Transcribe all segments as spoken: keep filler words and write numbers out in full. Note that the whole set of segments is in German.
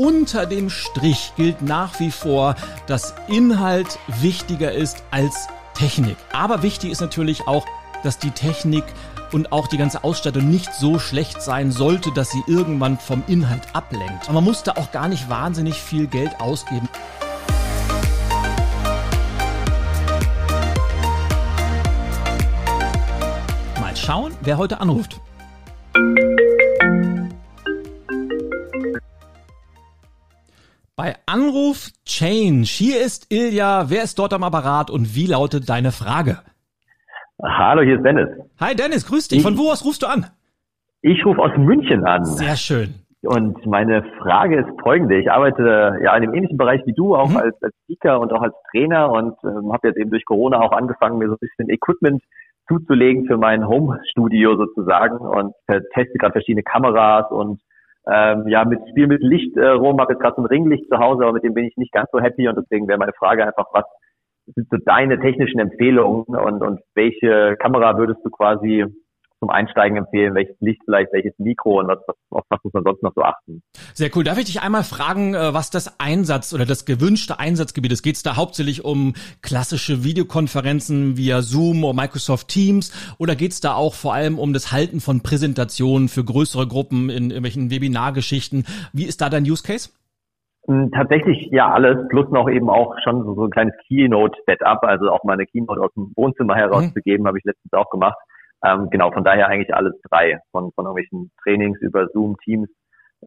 Unter dem Strich gilt nach wie vor, dass Inhalt wichtiger ist als Technik. Aber wichtig ist natürlich auch, dass die Technik und auch die ganze Ausstattung nicht so schlecht sein sollte, dass sie irgendwann vom Inhalt ablenkt. Aber man muss da auch gar nicht wahnsinnig viel Geld ausgeben. Mal schauen, wer heute anruft. Bei Anruf Change. Hier ist Ilja. Wer ist dort am Apparat und wie lautet deine Frage? Hallo, hier ist Dennis. Hi Dennis, grüß dich. Von wo aus rufst du an? Ich rufe aus München an. Sehr schön. Und meine Frage ist folgende. Ich arbeite ja in dem ähnlichen Bereich wie du, auch mhm. als, als Speaker und auch als Trainer und ähm, habe jetzt eben durch Corona auch angefangen, mir so ein bisschen Equipment zuzulegen für mein Home-Studio sozusagen und äh, teste gerade verschiedene Kameras und Ähm, ja, mit Spiel mit Licht äh, rum, habe jetzt gerade so ein Ringlicht zu Hause, aber mit dem bin ich nicht ganz so happy und deswegen wäre meine Frage einfach, was sind so deine technischen Empfehlungen und, und welche Kamera würdest du quasi zum Einsteigen empfehlen, welches Licht vielleicht, welches Mikro und was, was, auf was muss man sonst noch so achten? Sehr cool. Darf ich dich einmal fragen, was das Einsatz oder das gewünschte Einsatzgebiet ist? Geht es da hauptsächlich um klassische Videokonferenzen via Zoom oder Microsoft Teams oder geht es da auch vor allem um das Halten von Präsentationen für größere Gruppen in irgendwelchen Webinargeschichten? Wie ist da dein Use Case? Tatsächlich ja alles, plus noch eben auch schon so ein kleines Keynote-Setup, also auch mal eine Keynote aus dem Wohnzimmer herauszugeben, mhm. habe ich letztens auch gemacht. Ähm, genau, von daher eigentlich alles drei, von, von irgendwelchen Trainings über Zoom, Teams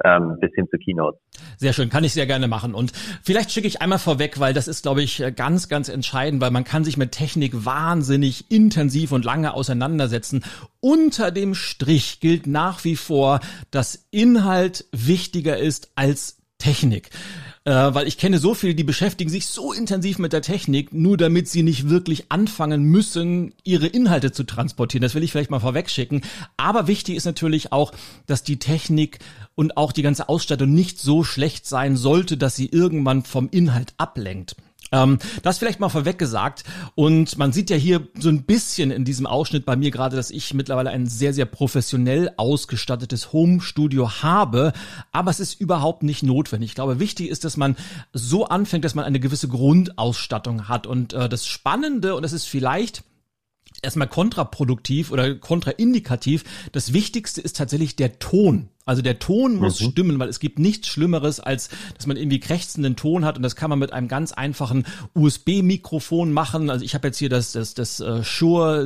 ähm, bis hin zu Keynote. Sehr schön, kann ich sehr gerne machen. Und vielleicht schicke ich einmal vorweg, weil das ist, glaube ich, ganz, ganz entscheidend, weil man kann sich mit Technik wahnsinnig intensiv und lange auseinandersetzen. Unter dem Strich gilt nach wie vor, dass Inhalt wichtiger ist als Technik. Äh, weil ich kenne so viele, die beschäftigen sich so intensiv mit der Technik, nur damit sie nicht wirklich anfangen müssen, ihre Inhalte zu transportieren. Das will ich vielleicht mal vorwegschicken. Aber wichtig ist natürlich auch, dass die Technik und auch die ganze Ausstattung nicht so schlecht sein sollte, dass sie irgendwann vom Inhalt ablenkt. Ähm, das vielleicht mal vorweg gesagt. Und man sieht ja hier so ein bisschen in diesem Ausschnitt bei mir gerade, dass ich mittlerweile ein sehr, sehr professionell ausgestattetes Home-Studio habe. Aber es ist überhaupt nicht notwendig. Ich glaube, wichtig ist, dass man so anfängt, dass man eine gewisse Grundausstattung hat. Und äh, das Spannende, und das ist vielleicht erstmal kontraproduktiv oder kontraindikativ, das Wichtigste ist tatsächlich der Ton. Also der Ton muss mhm. stimmen, weil es gibt nichts Schlimmeres, als dass man irgendwie krächzenden Ton hat und das kann man mit einem ganz einfachen U S B-Mikrofon machen. Also ich habe jetzt hier das das das Shure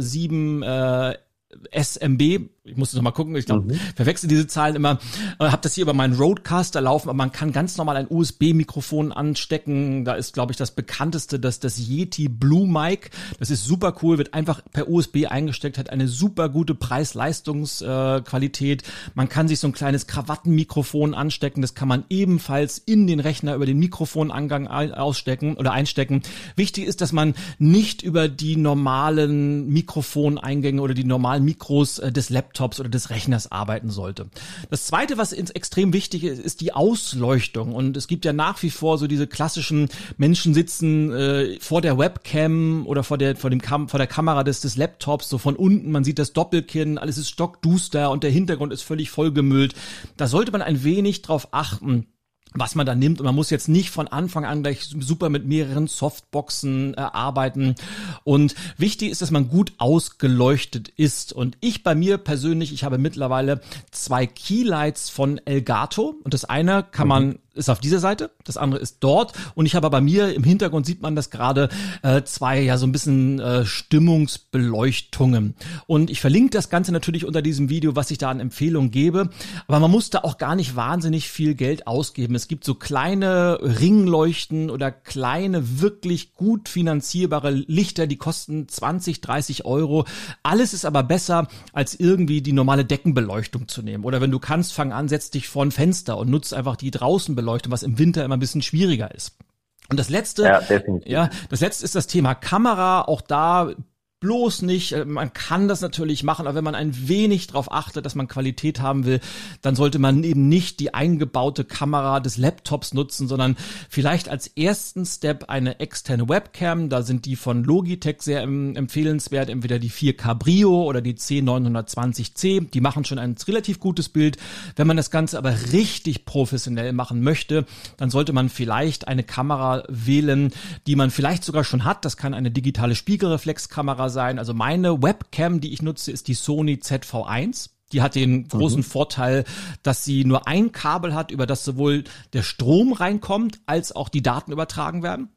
S M B, ich muss noch mal gucken, ich glaube, mhm. verwechsel diese Zahlen immer, äh, habe das hier über meinen Rodecaster laufen, aber man kann ganz normal ein U S B-Mikrofon anstecken, da ist, glaube ich, das bekannteste, das, das Yeti Blue Mic, das ist super cool, wird einfach per U S B eingesteckt, hat eine super gute Preis-Leistungs-Qualität, man kann sich so ein kleines Krawattenmikrofon anstecken, das kann man ebenfalls in den Rechner über den Mikrofonangang ausstecken oder einstecken. Wichtig ist, dass man nicht über die normalen Mikrofoneingänge oder die normalen Mikros des Laptops oder des Rechners arbeiten sollte. Das Zweite, was extrem wichtig ist, ist die Ausleuchtung. Und es gibt ja nach wie vor so diese klassischen Menschen sitzen äh, vor der Webcam oder vor der vor dem Kam- vor der Kamera des, des Laptops, so von unten, man sieht das Doppelkinn, alles ist stockduster und der Hintergrund ist völlig vollgemüllt. Da sollte man ein wenig drauf achten, was man da nimmt. Und man muss jetzt nicht von Anfang an gleich super mit mehreren Softboxen äh, arbeiten. Und wichtig ist, dass man gut ausgeleuchtet ist. Und ich bei mir persönlich, ich habe mittlerweile zwei Keylights von Elgato. Und das eine kann man ist auf dieser Seite, das andere ist dort. Und ich habe bei mir, im Hintergrund sieht man das gerade, äh, zwei ja so ein bisschen äh, Stimmungsbeleuchtungen. Und ich verlinke das Ganze natürlich unter diesem Video, was ich da an Empfehlungen gebe. Aber man muss da auch gar nicht wahnsinnig viel Geld ausgeben. Es gibt so kleine Ringleuchten oder kleine, wirklich gut finanzierbare Lichter, die kosten zwanzig, dreißig Euro. Alles ist aber besser, als irgendwie die normale Deckenbeleuchtung zu nehmen. Oder wenn du kannst, fang an, setz dich vor ein Fenster und nutz einfach die draußen Beleuchtung, was im Winter immer ein bisschen schwieriger ist. Und das letzte, ja, ja, das letzte ist das Thema Kamera. Auch da bloß nicht. Man kann das natürlich machen, aber wenn man ein wenig darauf achtet, dass man Qualität haben will, dann sollte man eben nicht die eingebaute Kamera des Laptops nutzen, sondern vielleicht als ersten Step eine externe Webcam. Da sind die von Logitech sehr empfehlenswert, entweder die vier K Brio oder die C neunhundertzwanzig C. Die machen schon ein relativ gutes Bild. Wenn man das Ganze aber richtig professionell machen möchte, dann sollte man vielleicht eine Kamera wählen, die man vielleicht sogar schon hat. Das kann eine digitale Spiegelreflexkamera sein. Also meine Webcam, die ich nutze, ist die Sony Z V eins. Die hat den großen mhm. Vorteil, dass sie nur ein Kabel hat, über das sowohl der Strom reinkommt, als auch die Daten übertragen werden.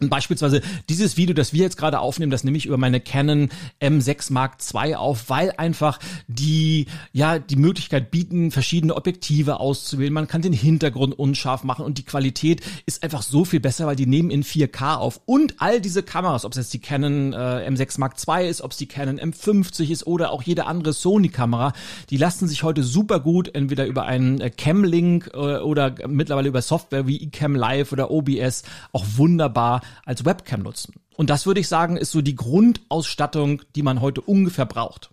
Und beispielsweise dieses Video, das wir jetzt gerade aufnehmen, das nehme ich über meine Canon M sechs Mark zwei auf, weil einfach die, ja, die Möglichkeit bieten, verschiedene Objektive auszuwählen. Man kann den Hintergrund unscharf machen und die Qualität ist einfach so viel besser, weil die nehmen in vier K auf. Und all diese Kameras, ob es jetzt die Canon äh, M sechs Mark zwei ist, ob es die Canon M fünfzig ist oder auch jede andere Sony-Kamera, die lassen sich heute super gut entweder über einen äh, Cam Link äh, oder mittlerweile über Software wie iCam Live oder O B S auch wunderbar als Webcam nutzen. Und das, würde ich sagen, ist so die Grundausstattung, die man heute ungefähr braucht.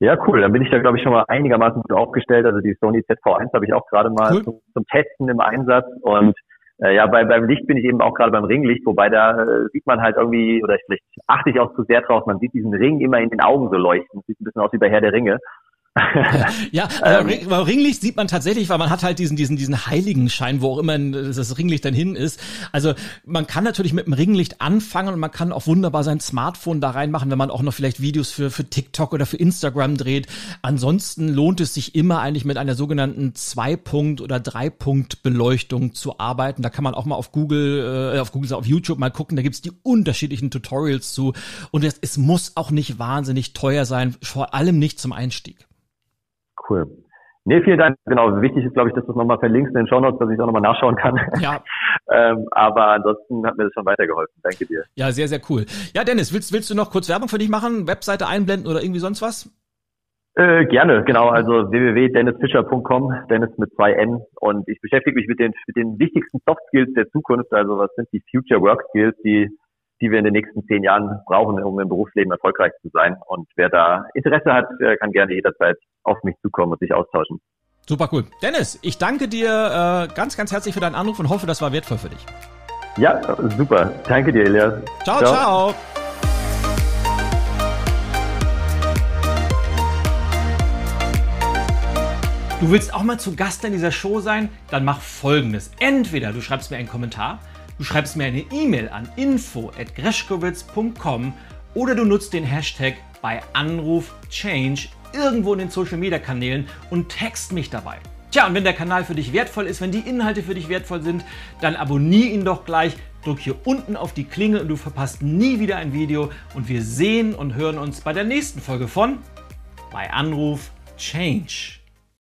Ja, cool. Dann bin ich da, glaube ich, schon mal einigermaßen gut aufgestellt. Also die Sony Z V eins habe ich auch gerade mal cool. zum, zum Testen im Einsatz. Und äh, ja, bei, beim Licht bin ich eben auch gerade beim Ringlicht, wobei da äh, sieht man halt irgendwie, oder vielleicht achte ich auch zu sehr drauf, man sieht diesen Ring immer in den Augen so leuchten. Sieht ein bisschen aus wie bei Herr der Ringe. Ja, also ähm, Ringlicht sieht man tatsächlich, weil man hat halt diesen diesen diesen Heiligenschein, wo auch immer das Ringlicht dann hin ist. Also man kann natürlich mit dem Ringlicht anfangen und man kann auch wunderbar sein Smartphone da reinmachen, wenn man auch noch vielleicht Videos für für TikTok oder für Instagram dreht. Ansonsten lohnt es sich immer eigentlich mit einer sogenannten Zwei-Punkt- oder Drei-Punkt-Beleuchtung zu arbeiten. Da kann man auch mal auf Google, äh, auf Google, auf YouTube mal gucken. Da gibt's die unterschiedlichen Tutorials zu. Und es, es muss auch nicht wahnsinnig teuer sein, vor allem nicht zum Einstieg. Cool. Nee, vielen Dank. Genau, wichtig ist, glaube ich, dass du es nochmal verlinkst in den Shownotes, dass ich es auch nochmal nachschauen kann. Ja. ähm, aber ansonsten hat mir das schon weitergeholfen. Danke dir. Ja, sehr, sehr cool. Ja, Dennis, willst, willst du noch kurz Werbung für dich machen? Webseite einblenden oder irgendwie sonst was? Äh, gerne, genau. Also w w w punkt dennis fischer punkt com, Dennis mit zwei N. Und ich beschäftige mich mit den, mit den wichtigsten Soft Skills der Zukunft. Also was sind die Future Work Skills, die die wir in den nächsten zehn Jahren brauchen, um im Berufsleben erfolgreich zu sein. Und wer da Interesse hat, kann gerne jederzeit auf mich zukommen und sich austauschen. Super cool. Dennis, ich danke dir äh, ganz, ganz herzlich für deinen Anruf und hoffe, das war wertvoll für dich. Ja, super. Danke dir, Elias. Ciao, ciao. ciao. Du willst auch mal zu Gast in dieser Show sein? Dann mach Folgendes. Entweder du schreibst mir einen Kommentar, du schreibst mir eine E-Mail an info at greschkowitz punkt com oder du nutzt den Hashtag bei Anruf Change irgendwo in den Social Media Kanälen und text mich dabei. Tja, und wenn der Kanal für dich wertvoll ist, wenn die Inhalte für dich wertvoll sind, dann abonniere ihn doch gleich, drück hier unten auf die Klingel und du verpasst nie wieder ein Video und wir sehen und hören uns bei der nächsten Folge von bei Anruf Change.